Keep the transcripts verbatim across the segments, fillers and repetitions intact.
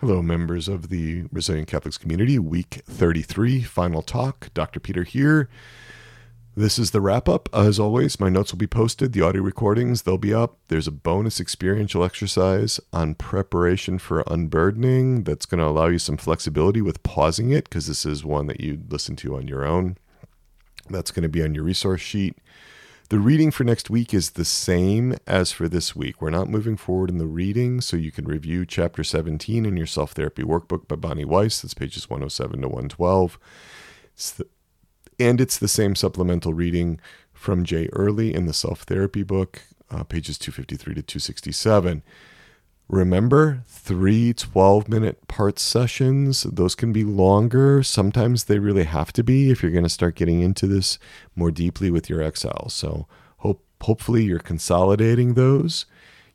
Hello, members of the Resilient Catholics community. Week thirty-three, final talk. Doctor Peter here. This is the wrap-up. As always, my notes will be posted. The audio recordings, they'll be up. There's a bonus experiential exercise on preparation for unburdening that's going to allow you some flexibility with pausing it, because this is one that you listen to on your own. That's going to be on your resource sheet. The reading for next week is the same as for this week. We're not moving forward in the reading, so you can review Chapter seventeen in your Self-Therapy Workbook by Bonnie Weiss. That's pages one oh seven to one twelve. It's the And it's the same supplemental reading from Jay Early in the Self-Therapy book, uh, pages two fifty-three to two sixty-seven. Remember, three twelve-minute part sessions. Those can be longer. Sometimes they really have to be if you're going to start getting into this more deeply with your X L. So hope, hopefully you're consolidating those.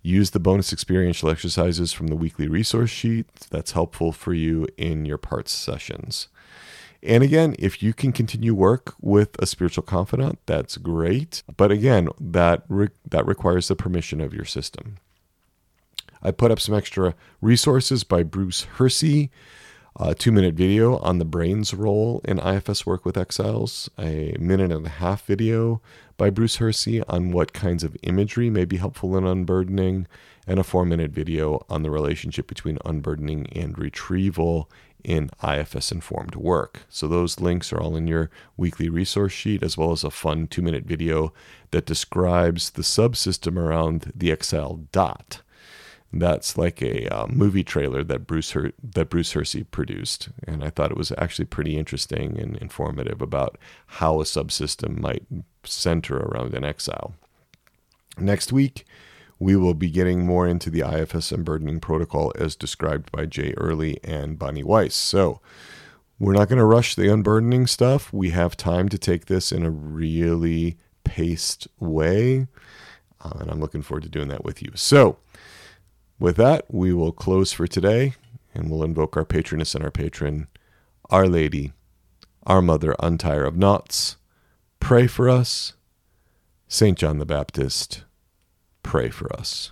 Use the bonus experiential exercises from the weekly resource sheet. That's helpful for you in your parts sessions. And again, if you can continue work with a spiritual confidant, that's great. But again, that re- that requires the permission of your system. I put up some extra resources by Bruce Hersey, a two-minute video on the brain's role in I F S work with exiles, a minute and a half video by Bruce Hersey on what kinds of imagery may be helpful in unburdening, and a four-minute video on the relationship between unburdening and retrieval in I F S-informed work. So those links are all in your weekly resource sheet, as well as a fun two-minute video that describes the subsystem around the Excel dot. That's like a uh, movie trailer that Bruce Her- that Bruce Hersey produced, and I thought it was actually pretty interesting and informative about how a subsystem might center around an Excel. Next week, we will be getting more into the I F S unburdening protocol as described by Jay Early and Bonnie Weiss. So we're not going to rush the unburdening stuff. We have time to take this in a really paced way, uh, and I'm looking forward to doing that with you. So with that, we will close for today, and we'll invoke our patroness and our patron, Our Lady, Our Mother Untire of Knots. Pray for us. Saint John the Baptist, pray for us.